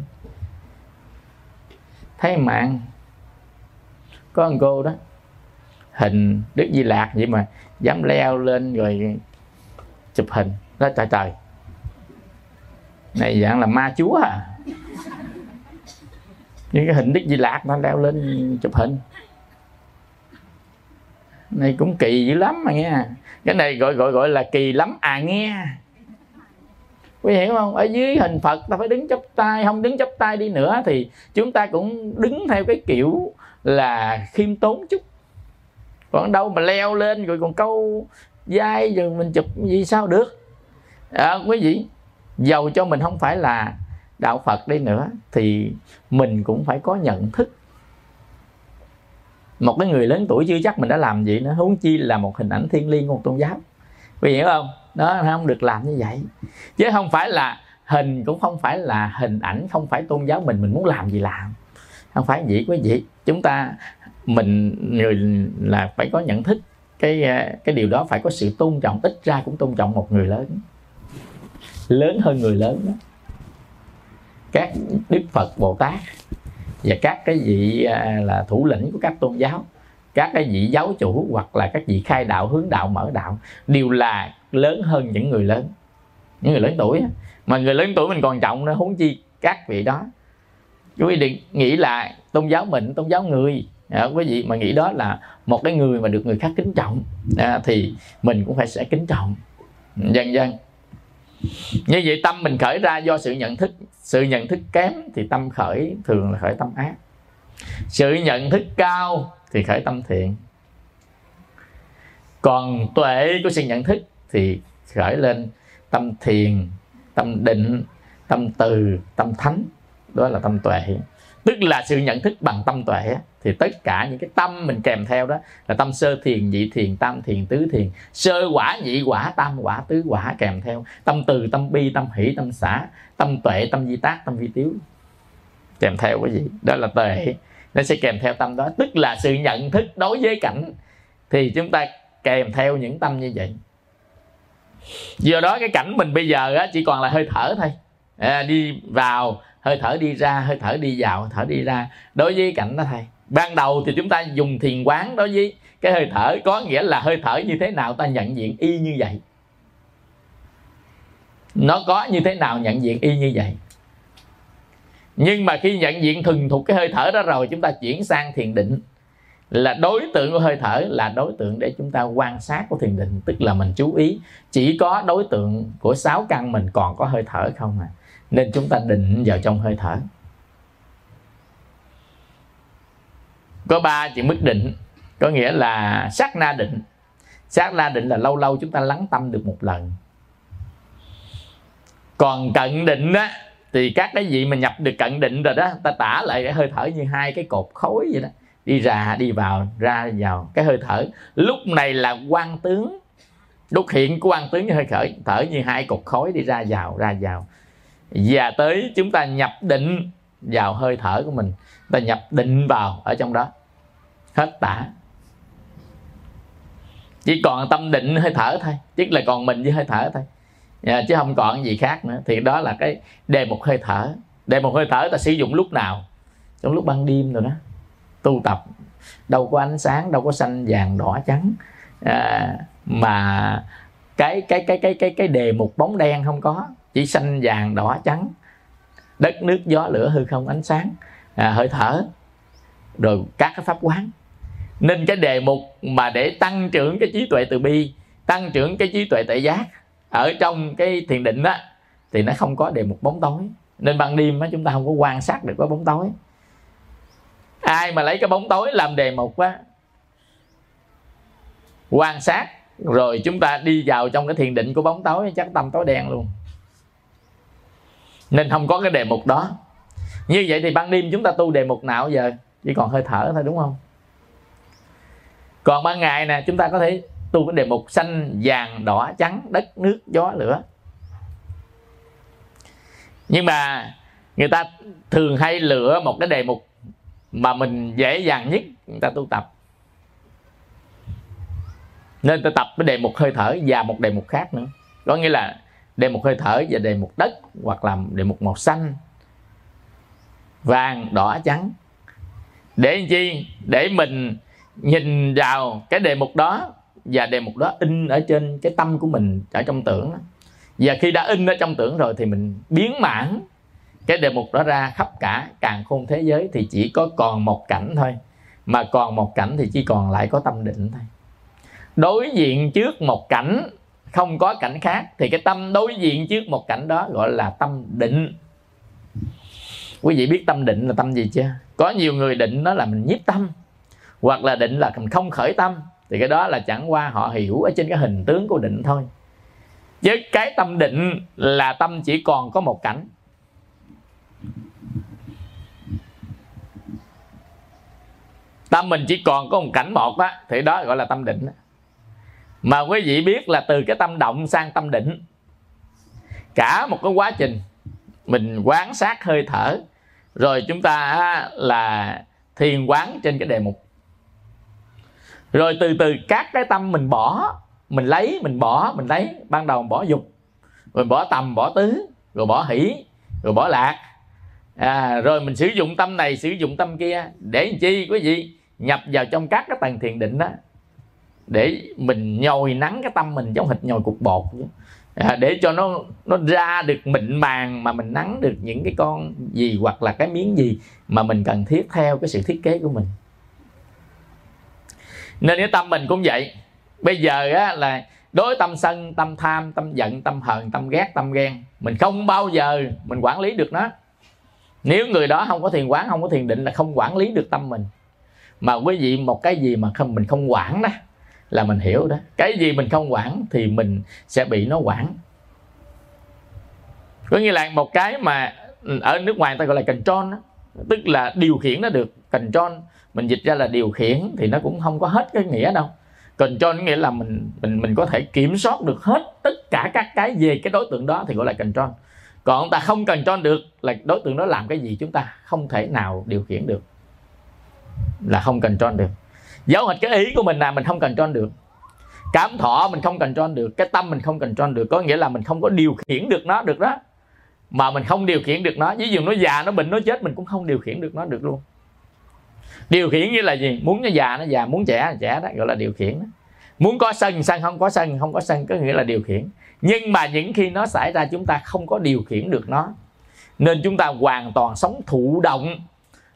thấy mạng có một cô đó hình Đức Di Lạc vậy mà dám leo lên rồi chụp hình đó, trời trời này dạng là ma chúa à. Nhưng cái hình Đức Di Lạc nó leo lên chụp hình này cũng kỳ dữ lắm mà nghe. Cái này gọi gọi gọi là kỳ lắm à nghe. Quý hiểu không? Ở dưới hình Phật ta phải đứng chắp tay, không đứng chắp tay đi nữa thì chúng ta cũng đứng theo cái kiểu là khiêm tốn chút. Còn đâu mà leo lên rồi còn câu vai rồi mình chụp gì sao được à. Quý vị, dầu cho mình không phải là đạo Phật đi nữa thì mình cũng phải có nhận thức một cái người lớn tuổi chưa chắc mình đã làm gì, nó huống chi là một hình ảnh thiêng liêng của một tôn giáo. Vì hiểu không? Đó, nó không được làm như vậy. Chứ không phải là hình, cũng không phải là hình ảnh, không phải tôn giáo mình, mình muốn làm gì làm. Không phải vậy quý vị. Chúng ta, mình người là phải có nhận thức cái cái điều đó, phải có sự tôn trọng, ít ra cũng tôn trọng một người lớn, lớn hơn người lớn đó. Các Đức Phật, Bồ Tát và các cái vị là thủ lĩnh của các tôn giáo, các cái vị giáo chủ hoặc là các vị khai đạo, hướng đạo, mở đạo đều là lớn hơn những người lớn, những người lớn tuổi. Mà người lớn tuổi mình còn trọng nữa, huống chi các vị đó. Quý vị đừng nghĩ là tôn giáo mình, tôn giáo người. À, quý vị mà nghĩ đó là một cái người mà được người khác kính trọng, à, thì mình cũng phải sẽ kính trọng dần dần. Như vậy tâm mình khởi ra do sự nhận thức. Sự nhận thức kém thì tâm khởi thường là khởi tâm ác. Sự nhận thức cao thì khởi tâm thiện. Còn tuệ của sự nhận thức thì khởi lên tâm thiền, tâm định, tâm từ, tâm thánh. Đó là tâm tuệ. Tức là sự nhận thức bằng tâm tuệ thì tất cả những cái tâm mình kèm theo đó là tâm sơ thiền, nhị thiền, tam thiền, tứ thiền, sơ quả, nhị quả, tam quả, tứ quả kèm theo, tâm từ, tâm bi, tâm hỷ, tâm xả, tâm tuệ, tâm di tác, tâm vi tiếu kèm theo cái gì đó là tuệ, nó sẽ kèm theo tâm đó. Tức là sự nhận thức đối với cảnh thì chúng ta kèm theo những tâm như vậy. Do đó cái cảnh mình bây giờ chỉ còn là hơi thở thôi, à, đi vào hơi thở đi ra, hơi thở đi vào, hơi thở đi ra đối với cảnh đó thôi. Ban đầu thì chúng ta dùng thiền quán đối với cái hơi thở, có nghĩa là hơi thở như thế nào ta nhận diện y như vậy. Nó có như thế nào nhận diện y như vậy. Nhưng mà khi nhận diện thuần thục cái hơi thở đó rồi, chúng ta chuyển sang thiền định. Là đối tượng của hơi thở là đối tượng để chúng ta quan sát của thiền định. Tức là mình chú ý chỉ có đối tượng của sáu căn mình còn có hơi thở không à. Nên chúng ta định vào trong hơi thở. Có ba chữ mức định, có nghĩa là sát na định. Sát na định là lâu lâu chúng ta lắng tâm được một lần. Còn cận định á, thì các cái gì mình nhập được cận định rồi đó, ta tả lại cái hơi thở như hai cái cột khối vậy đó, đi ra đi vào, ra vào. Cái hơi thở lúc này là quang tướng, đúc hiện của quang tướng như hơi thở, thở như hai cột khối đi ra vào, ra vào. Và tới chúng ta nhập định vào hơi thở của mình, ta nhập định vào ở trong đó hết tả. Chỉ còn tâm định hơi thở thôi, tức là còn mình với hơi thở thôi, chứ không còn gì khác nữa. Thì đó là cái đề mục hơi thở. Đề mục hơi thở ta sử dụng lúc nào? Trong lúc ban đêm rồi đó, tu tập đâu có ánh sáng, đâu có xanh vàng đỏ trắng, à, mà cái cái cái cái cái cái đề mục bóng đen không có, chỉ xanh vàng đỏ trắng, đất nước gió lửa hư không ánh sáng, à, hơi thở rồi các cái pháp quán. Nên cái đề mục mà để tăng trưởng cái trí tuệ từ bi, tăng trưởng cái trí tuệ tuệ giác ở trong cái thiền định đó, thì nó không có đề mục bóng tối. Nên ban đêm đó, chúng ta không có quan sát được cái bóng tối. Ai mà lấy cái bóng tối làm đề mục á, quan sát rồi chúng ta đi vào trong cái thiền định của bóng tối, chắc tâm tối đen luôn. Nên không có cái đề mục đó. Như vậy thì ban đêm chúng ta tu đề mục nào giờ? Chỉ còn hơi thở thôi, đúng không? Còn ban ngày nè, chúng ta có thể tu cái đề mục xanh, vàng, đỏ, trắng, đất, nước, gió, lửa. Nhưng mà người ta thường hay lựa một cái đề mục mà mình dễ dàng nhất người ta tu tập. Nên ta tập cái đề mục hơi thở và một đề mục khác nữa. Có nghĩa là đề mục hơi thở và đề mục đất, hoặc là đề mục màu xanh, vàng, đỏ, trắng. Để làm chi? Để mình nhìn vào cái đề mục đó, và đề mục đó in ở trên cái tâm của mình, ở trong tưởng đó. Và khi đã in ở trong tưởng rồi thì mình biến mãn cái đề mục đó ra khắp cả càn khôn thế giới. Thì chỉ có còn một cảnh thôi. Mà còn một cảnh thì chỉ còn lại có tâm định thôi. Đối diện trước một cảnh, không có cảnh khác, thì cái tâm đối diện trước một cảnh đó gọi là tâm định. Quý vị biết tâm định là tâm gì chưa? Có nhiều người định nó là mình nhiếp tâm, hoặc là định là mình không khởi tâm. Thì cái đó là chẳng qua họ hiểu ở trên cái hình tướng của định thôi. Chứ cái tâm định là tâm chỉ còn có một cảnh. Tâm mình chỉ còn có một cảnh một đó, thì đó gọi là tâm định. Mà quý vị biết là từ cái tâm động sang tâm định, cả một cái quá trình mình quán sát hơi thở, rồi chúng ta là thiền quán trên cái đề mục, rồi từ từ các cái tâm mình bỏ, mình lấy, mình bỏ, mình lấy. Ban đầu mình bỏ dục, rồi bỏ tầm, bỏ tứ, rồi bỏ hỷ, rồi bỏ lạc. À, rồi mình sử dụng tâm này, sử dụng tâm kia, để làm chi quý vị? Nhập vào trong các cái tầng thiền định đó, để mình nhồi nắng cái tâm mình giống hệt nhồi cục bột, à, để cho nó nó ra được mịn màng, mà mình nắng được những cái con gì hoặc là cái miếng gì mà mình cần thiết theo cái sự thiết kế của mình. Nên cái tâm mình cũng vậy. Bây giờ á, là đối tâm sân, tâm tham, tâm giận, tâm hờn, tâm ghét, tâm ghen, mình không bao giờ mình quản lý được nó. Nếu người đó không có thiền quán, không có thiền định là không quản lý được tâm mình. Mà quý vị, một cái gì mà không mình không quản đó là mình hiểu đó. Cái gì mình không quản thì mình sẽ bị nó quản. Có nghĩa là một cái mà ở nước ngoài người ta gọi là control đó, tức là điều khiển nó được. Control mình dịch ra là điều khiển thì nó cũng không có hết cái nghĩa đâu. Control nghĩa là mình mình mình có thể kiểm soát được hết tất cả các cái về cái đối tượng đó thì gọi là control. Còn ta không control được là đối tượng đó làm cái gì chúng ta không thể nào điều khiển được, là không control được. Dấu hệt cái ý của mình là mình không control được. Cảm thọ mình không control được, cái tâm mình không control được, có nghĩa là mình không có điều khiển được nó được đó. Mà mình không điều khiển được nó, ví dụ nó già, nó bệnh, nó chết, mình cũng không điều khiển được nó được luôn. Điều khiển nghĩa là gì? Muốn nó già, nó già, muốn trẻ, nó trẻ đó, gọi là điều khiển đó. Muốn có sân, sân, không có sân, không có sân, có nghĩa là điều khiển. Nhưng mà những khi nó xảy ra chúng ta không có điều khiển được nó, nên chúng ta hoàn toàn sống thụ động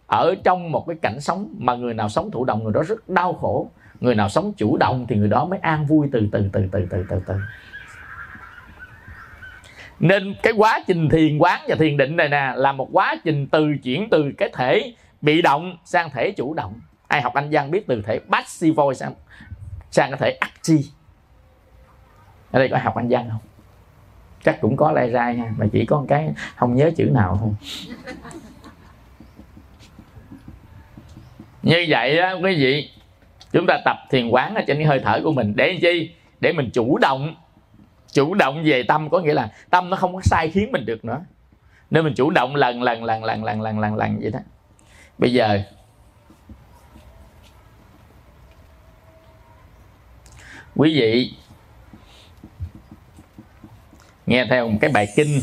ở trong một cái cảnh sống. Mà người nào sống thụ động người đó rất đau khổ, người nào sống chủ động thì người đó mới an vui từ từ từ từ từ từ từ. Nên cái quá trình thiền quán và thiền định này nè là một quá trình từ chuyển từ cái thể bị động sang thể chủ động. Ai học Anh văn biết từ thể passive sang sang cái thể active. Ở đây có học Anh văn không? Chắc cũng có lai rai nha, mà chỉ có một cái không nhớ chữ nào thôi. Như vậy đó quý vị, chúng ta tập thiền quán ở trên cái hơi thở của mình để làm chi? Để mình chủ động. Chủ động về tâm có nghĩa là tâm nó không có sai khiến mình được nữa, nên mình chủ động lần lần lần lần lần lần lần lần vậy đó. Bây giờ quý vị nghe theo một cái bài kinh.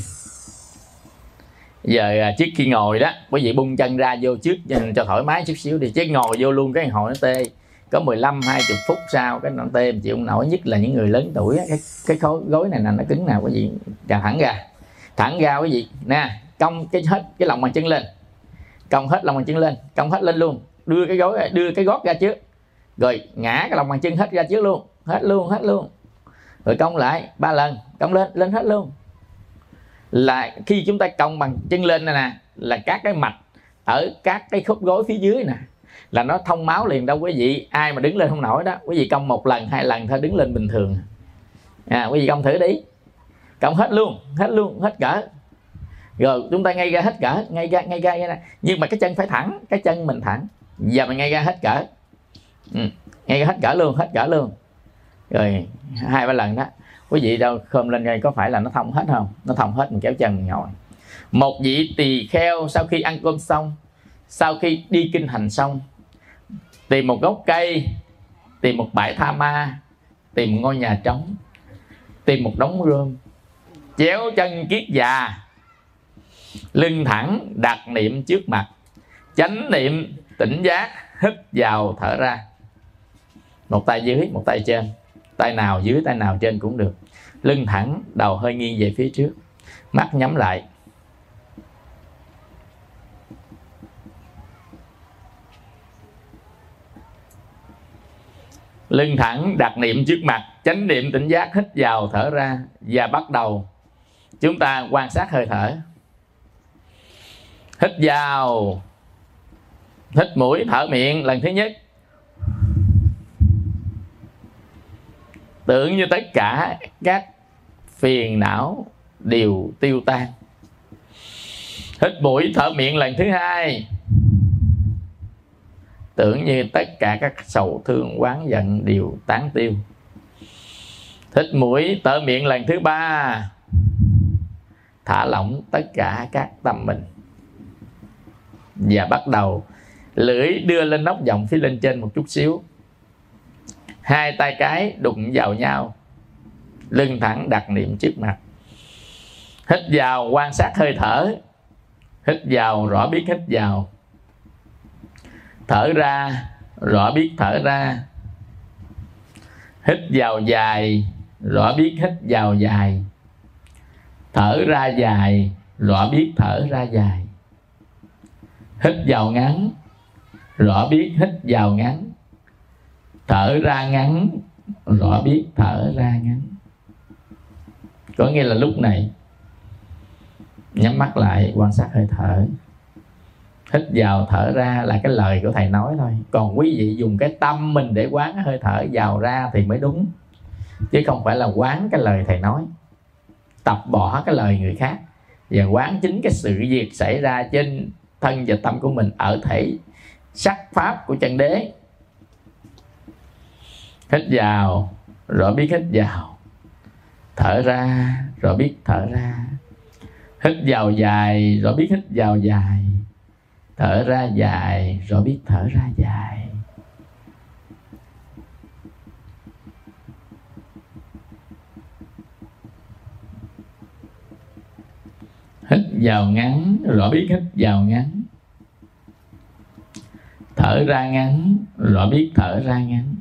Giờ trước khi ngồi đó, quý vị bung chân ra vô trước cho thoải mái chút xíu đi, chứ ngồi vô luôn cái hồi nó tê. Có mười lăm hai mươi phút sau cái nó tê mình chịu không nổi, nhất là những người lớn tuổi cái cái khối gối này là nó cứng nào. Quý vị trà thẳng ra, thẳng ra quý vị nè, cong cái hết cái lòng bàn chân lên, cong hết lòng bàn chân lên, cong hết lên luôn, đưa cái gối, đưa cái gót ra trước, rồi ngã cái lòng bàn chân hết ra trước luôn, hết luôn hết luôn, rồi cong lại ba lần, cong lên lên hết luôn. Là khi chúng ta cong bằng chân lên này nè, là các cái mạch ở các cái khớp gối phía dưới nè là nó thông máu liền đâu quý vị. Ai mà đứng lên không nổi đó, quý vị cong một lần hai lần thôi đứng lên bình thường. À, quý vị cong thử đi, cong hết luôn hết luôn hết cỡ, rồi chúng ta ngay ra hết cỡ, ngay ra ngay ra, ngay ra. Nhưng mà cái chân phải thẳng, cái chân mình thẳng, giờ mình ngay ra hết cỡ, ừ, ngay ra hết cỡ luôn, hết cỡ luôn, rồi hai ba lần đó. Quý vị đâu khom lên đây có phải là nó thông hết không? Nó thông hết, mình kéo chân mình ngồi. Một vị tỳ kheo sau khi ăn cơm xong, sau khi đi kinh hành xong, tìm một gốc cây, tìm một bãi tha ma, tìm một ngôi nhà trống, tìm một đống rơm, chéo chân kiết già, lưng thẳng, đặt niệm trước mặt, chánh niệm tỉnh giác, hít vào thở ra. Một tay dưới, một tay trên, tay nào dưới tay nào trên cũng được. Lưng thẳng, đầu hơi nghiêng về phía trước, mắt nhắm lại. Lưng thẳng, đặt niệm trước mặt, chánh niệm tỉnh giác, hít vào thở ra. Và bắt đầu chúng ta quan sát hơi thở. Hít vào, hít mũi thở miệng lần thứ nhất. Tưởng như tất cả các phiền não đều tiêu tan. Hít mũi thở miệng lần thứ hai. tưởng như tất cả các sầu thương oán giận đều tán tiêu. Hít mũi tở miệng lần thứ ba, thả lỏng tất cả các tâm mình. Và bắt đầu lưỡi đưa lên nóc giọng phía lên trên một chút xíu. Hai tay cái đụng vào nhau, lưng thẳng đặt niệm trước mặt. Hít vào quan sát hơi thở, hít vào rõ biết hít vào, thở ra rõ biết thở ra. Hít vào dài rõ biết hít vào dài, thở ra dài rõ biết thở ra dài. Hít vào ngắn rõ biết hít vào ngắn, thở ra ngắn rõ biết thở ra ngắn. Có nghĩa là lúc này nhắm mắt lại quan sát hơi thở. Hít vào thở ra là cái lời của thầy nói thôi. Còn quý vị dùng cái tâm mình để quán hơi thở vào ra thì mới đúng, chứ không phải là quán cái lời thầy nói. Tập bỏ cái lời người khác và quán chính cái sự việc xảy ra trên thân và tâm của mình, ở thể sắc pháp của chân đế. Hít vào rồi biết hít vào, thở ra rồi biết thở ra. Hít vào dài rồi biết hít vào dài, thở ra dài rồi biết thở ra dài. Hít vào ngắn rồi biết hít vào ngắn, thở ra ngắn rồi biết thở ra ngắn.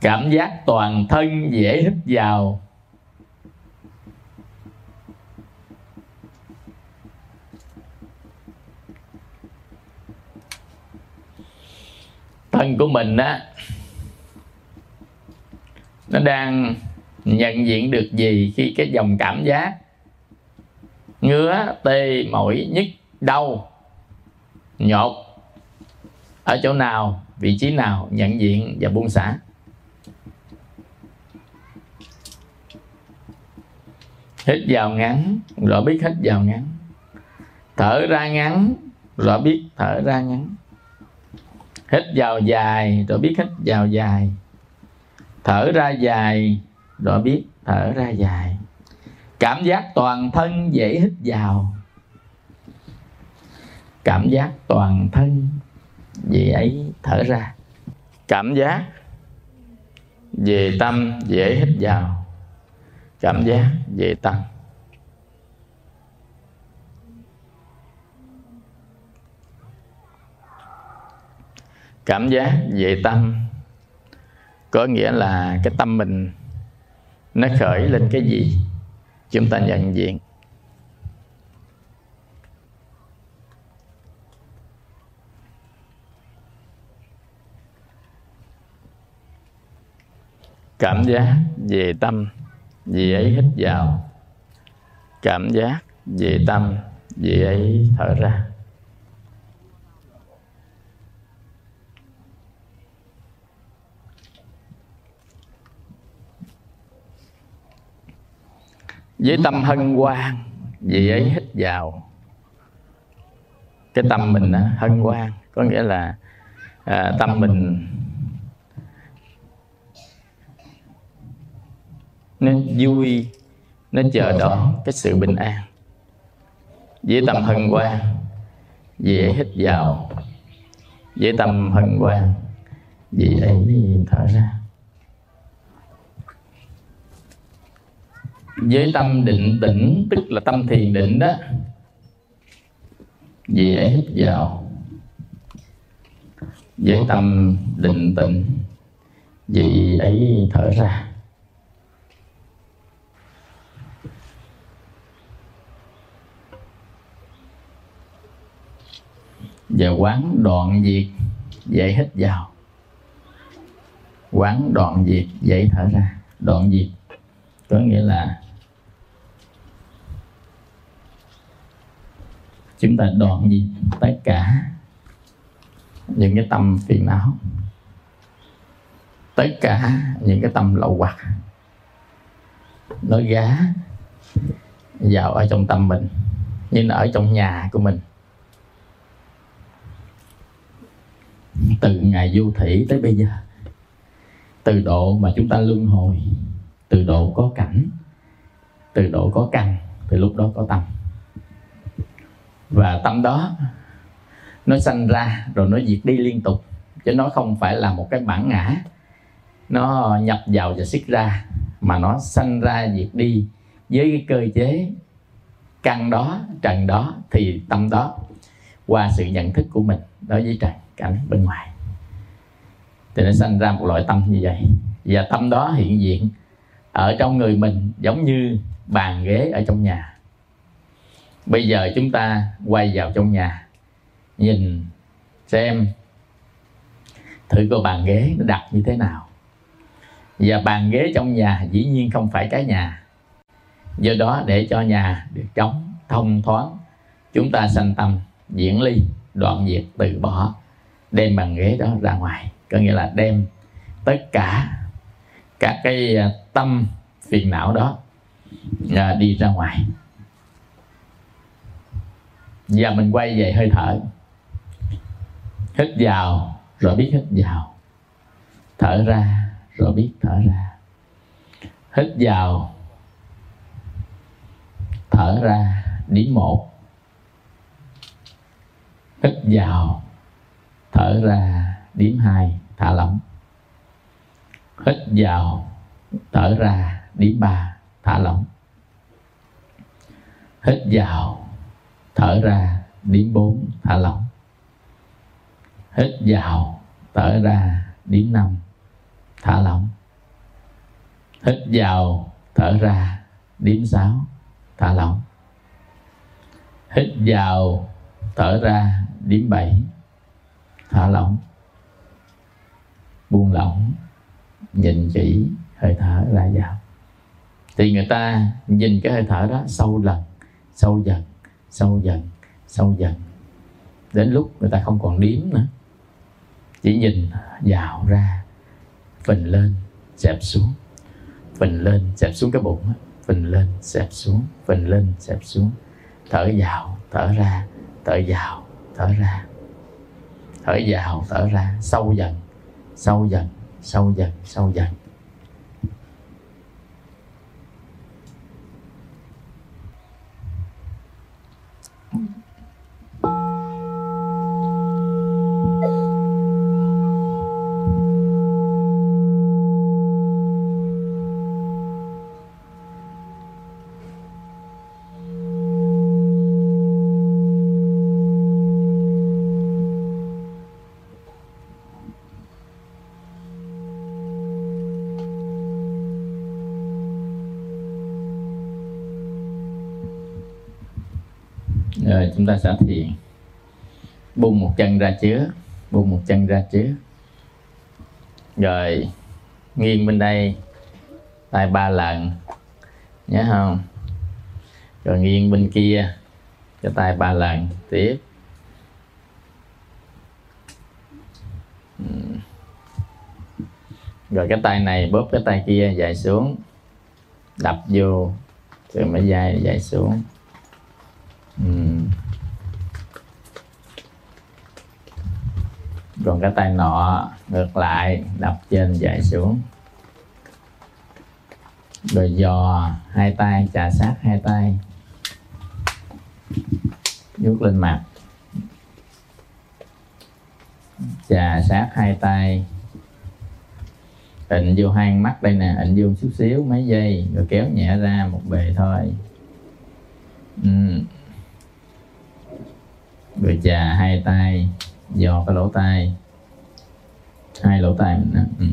Cảm giác toàn thân dễ hít vào, thân của mình á, nó đang nhận diện được gì khi cái dòng cảm giác ngứa, tê, mỏi, nhức, đau, nhột ở chỗ nào, vị trí nào, nhận diện và buông xả. Hít vào ngắn rồi biết hít vào ngắn, thở ra ngắn rồi biết thở ra ngắn. Hít vào dài rồi biết hít vào dài, thở ra dài rồi biết thở ra dài. Cảm giác toàn thân dễ hít vào, cảm giác toàn thân dễ ấy thở ra. Cảm giác về tâm dễ hít vào, cảm giác về tâm. Cảm giác về tâm có nghĩa là cái tâm mình nó khởi lên cái gì chúng ta nhận diện. Cảm giác về tâm, vì ấy hít vào, cảm giác về tâm, vì ấy thở ra. Với tâm hân hoan, vì ấy hít vào. Cái tâm mình á, hân hoan có nghĩa là à, tâm mình nó vui, nó chờ đón cái sự bình an. Với tâm hân hoan, vì ấy hít vào. Với tâm hân hoan, vì ấy thở ra. Với tâm định tĩnh, tức là tâm thiền định đó, vì ấy hít vào. Với tâm định tĩnh, vì ấy thở ra. Và quán đoạn diệt vậy hít vào, quán đoạn diệt vậy thở ra. Đoạn diệt có nghĩa là chúng ta đoạn diệt tất cả những cái tâm phiền não, tất cả những cái tâm lậu hoặc nó gá vào ở trong tâm mình, như là ở trong nhà của mình. từ ngày vô thủy tới bây giờ, từ độ mà chúng ta luân hồi, từ độ có cảnh, từ độ có căn, từ lúc đó có tâm. Và tâm đó nó sanh ra rồi nó diệt đi liên tục, chứ nó không phải là một cái bản ngã nó nhập vào và xuất ra, mà nó sanh ra diệt đi với cái cơ chế căn đó, trần đó. Thì tâm đó qua sự nhận thức của mình đối với trần cảnh bên ngoài thì nó sanh ra một loại tâm như vậy. Và tâm đó hiện diện ở trong người mình giống như bàn ghế ở trong nhà. Bây giờ chúng ta quay vào trong nhà, nhìn xem thử coi bàn ghế nó đặt như thế nào. Và bàn ghế trong nhà dĩ nhiên không phải cái nhà. Do đó để cho nhà được trống, thông thoáng, chúng ta sanh tâm diễn ly, đoạn diệt, từ bỏ, đem bàn ghế đó ra ngoài. Có nghĩa là đem tất cả các cái tâm phiền não đó đi ra ngoài. Và mình quay về hơi thở. Hít vào rồi biết hít vào, thở ra rồi biết thở ra. Hít vào, thở ra, điểm một. Hít vào, thở ra, điểm hai, thả lỏng. Hít vào, thở ra, điểm ba, thả lỏng. Hít vào, thở ra, điểm bốn, thả lỏng. Hít vào, thở ra, điểm năm, thả lỏng. Hít vào, thở ra, điểm sáu, thả lỏng. Hít vào, thở ra, điểm bảy, thả lỏng. Buông lỏng, nhìn kỹ hơi thở ra vào. Thì người ta nhìn cái hơi thở đó sâu lần, sâu dần, sâu dần, sâu dần, đến lúc người ta không còn đếm nữa, chỉ nhìn vào ra, phình lên, xẹp xuống, phình lên, xẹp xuống cái bụng, phình lên, xẹp xuống, phình lên, xẹp xuống. Thở vào, thở ra, thở vào, thở ra, thở vào, thở ra, sâu dần, sâu dần, sâu dần, sâu dần. Rồi chúng ta sẽ thiền. Buông một chân ra trước, buông một chân ra trước. Rồi nghiêng bên đây tay ba lần, nhớ không? Rồi nghiêng bên kia cho tay ba lần tiếp. Rồi cái tay này bóp cái tay kia dài xuống, đập vô rồi mới dài dài xuống. Uhm. Còn cái tay nọ ngược lại, đập trên dậy xuống. Rồi dò hai tay, chà sát hai tay, vuốt lên mặt, chà sát hai tay, ịn vô hang mắt đây nè, ịn vô chút xíu mấy giây rồi kéo nhẹ ra một bề thôi. uhm. Rồi chà hai tay, dò cái lỗ tai, hai lỗ tai mình đó. Ừ.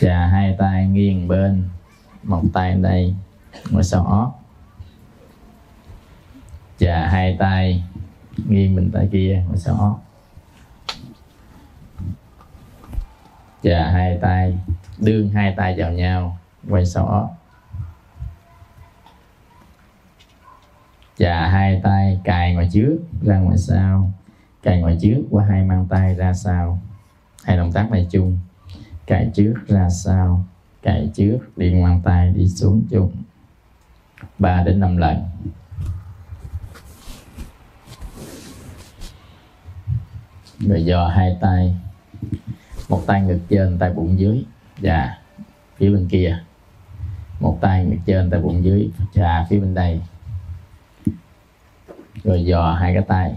Chà hai tay nghiêng bên, một tay đây, ngồi sau ót. Chà hai tay nghiêng bên tay kia, ngồi sau ót. Chà hai tay, đương hai tay vào nhau, quay sau ót. Chà hai tay cài ngoài trước ra ngoài sau, cài ngoài trước qua hai mang tay ra sau. Hai động tác này chung, cài trước ra sau, cài trước đi mang tay đi xuống chung, ba đến năm lần. Rồi dò hai tay, một tay ngực trên, tay bụng dưới, và phía bên kia. Một tay ngực trên, tay bụng dưới, và phía bên đây. Rồi dò hai cái tay.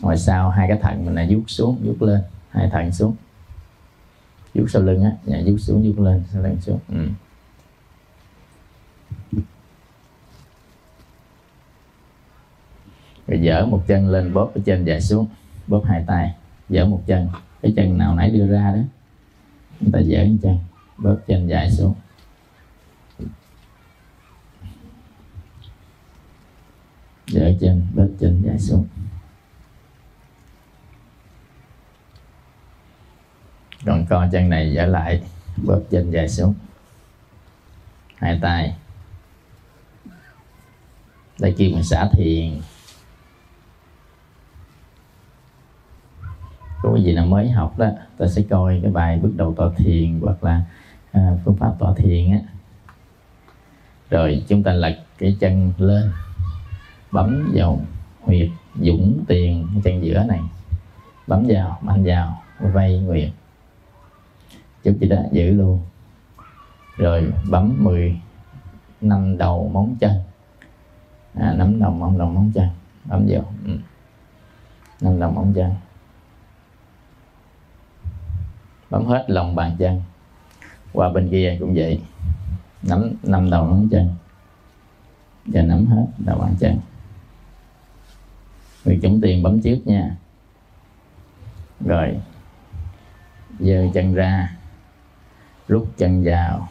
Ngoài sau hai cái thận mình là vuốt xuống, vuốt lên, hai thận xuống. Vuốt sau lưng á, dạ, vuốt xuống, vuốt lên, sau lưng xuống. Ừ. Rồi dở một chân lên, bóp cái chân dài xuống, bóp hai tay, dở một chân, cái chân nào nãy đưa ra đó, chúng ta dở một chân, bóp chân dài xuống. Dở chân, bóp chân dài xuống. Còn co chân này dở lại, bóp chân dài xuống. Hai tay. Đây kia mình xả thiền. Có cái gì nào mới học đó, ta sẽ coi cái bài bước đầu tọa thiền hoặc là à, phương pháp tọa thiền á. Rồi chúng ta lật cái chân lên, bấm vào huyệt dũng tiền, chân giữa này, bấm vào, mạnh vào, vây nguyệt, chút gì đó giữ luôn. Rồi bấm mười năm đầu móng chân, à, nắm đầu móng đầu móng chân, bấm vào, ừ. năm đầu móng chân. Bấm hết lòng bàn chân. Qua bên kia cũng vậy. Nắm năm đầu ngón chân. Và nắm hết đầu bàn chân. Người chống tiền bấm trước nha. Rồi giơ chân ra, rút chân vào.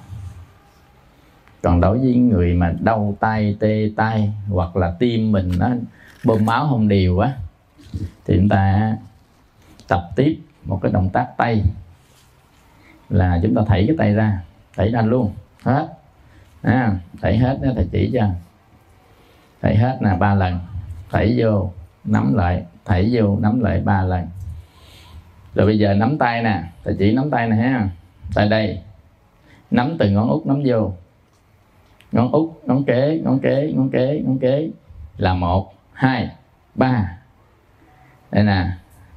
Còn đối với người mà đau tay, tê tay, hoặc là tim mình nó bơm máu không đều quá, thì chúng ta tập tiếp một cái động tác tay, là chúng ta thảy cái tay ra, thảy ra luôn hết à, thảy hết đó, thầy chỉ cho thảy hết là ba lần, thảy vô nắm lại, thảy vô nắm lại ba lần. Rồi bây giờ nắm tay nè, thầy chỉ nắm tay nè ha, tại đây nắm từ ngón út nắm vô, ngón út, ngón kế, ngón kế, ngón kế, ngón kế là một, hai, ba. Đây nè,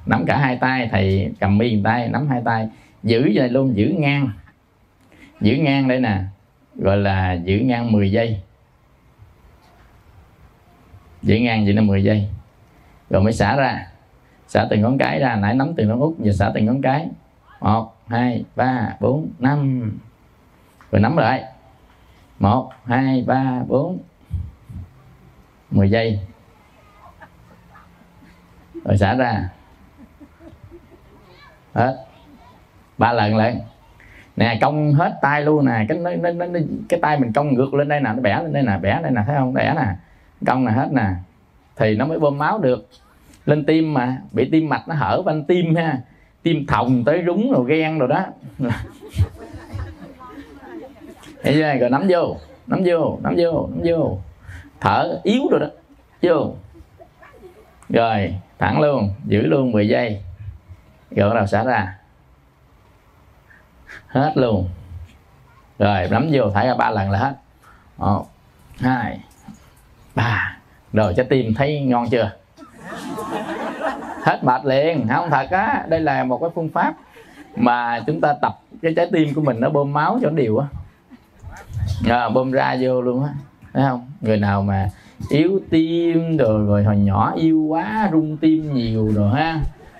nắm cả hai tay, thầy cầm miếng tay, nắm hai tay, giữ vậy luôn, giữ ngang, giữ ngang đây nè, gọi là giữ ngang mười giây, giữ ngang vậy là mười giây, rồi mới xả ra, xả từ ngón cái ra, nãy nắm từ ngón út, giờ xả từ ngón cái, một, hai, ba, bốn, năm, rồi nắm lại, một, hai, ba, bốn, mười giây, rồi xả ra, hết. Ba lần lại nè, cong hết tay luôn nè, cái nó, nó, nó, cái tay mình cong ngược lên đây nè, nó bẻ lên đây nè, bẻ đây nè, thấy không, bẻ nè, cong là hết nè, thì nó mới bơm máu được lên tim, mà bị tim mạch nó hở van tim ha, tim thòng tới rúng rồi ghen rồi đó. Thấy chưa? Rồi nắm vô, nắm vô, nắm vô, nắm vô, thở yếu rồi đó, vô, rồi thẳng luôn, giữ luôn mười giây, rồi bắt đầu xả ra. Hết luôn. Rồi nắm vô thải ra ba lần là hết. Một, hai, ba. Rồi trái tim thấy ngon chưa? Hết mệt liền, không thật á. Đây là một cái phương pháp mà chúng ta tập cái trái tim của mình nó bơm máu cho đều á, à, bơm ra vô luôn á, thấy không? Người nào mà yếu tim rồi, rồi hồi nhỏ yêu quá rung tim nhiều rồi ha,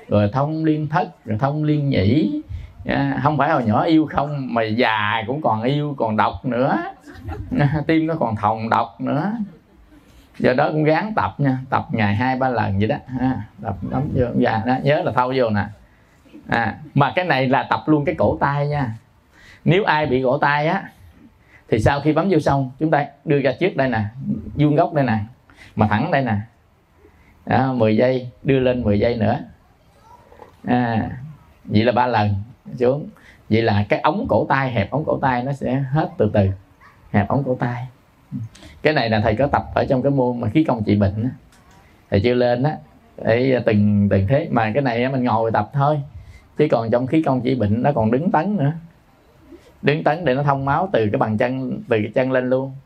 rồi thông liên thất, rồi thông liên nhĩ. Yeah, không phải hồi nhỏ yêu không, mà già cũng còn yêu, còn độc nữa, tim nó còn thòng độc nữa. Do đó cũng ráng tập nha, tập ngày hai ba lần vậy đó à, tập nắm vô già đó, nhớ là thâu vô nè à, mà cái này là tập luôn cái cổ tay nha. Nếu ai bị cổ tay á thì sau khi bấm vô xong, chúng ta đưa ra trước đây nè, vuông góc đây nè, mà thẳng đây nè à, mười giây, đưa lên mười giây nữa à, vậy là ba lần xuống. Vậy là cái ống cổ tay, hẹp ống cổ tay nó sẽ hết từ từ, hẹp ống cổ tay. Cái này là thầy có tập ở trong cái môn mà khí công trị bệnh á, thầy chưa lên á, để từng từng thế. Mà cái này mình ngồi tập thôi, chứ còn trong khí công trị bệnh nó còn đứng tấn nữa, đứng tấn để nó thông máu từ cái bàn chân, từ cái chân lên luôn.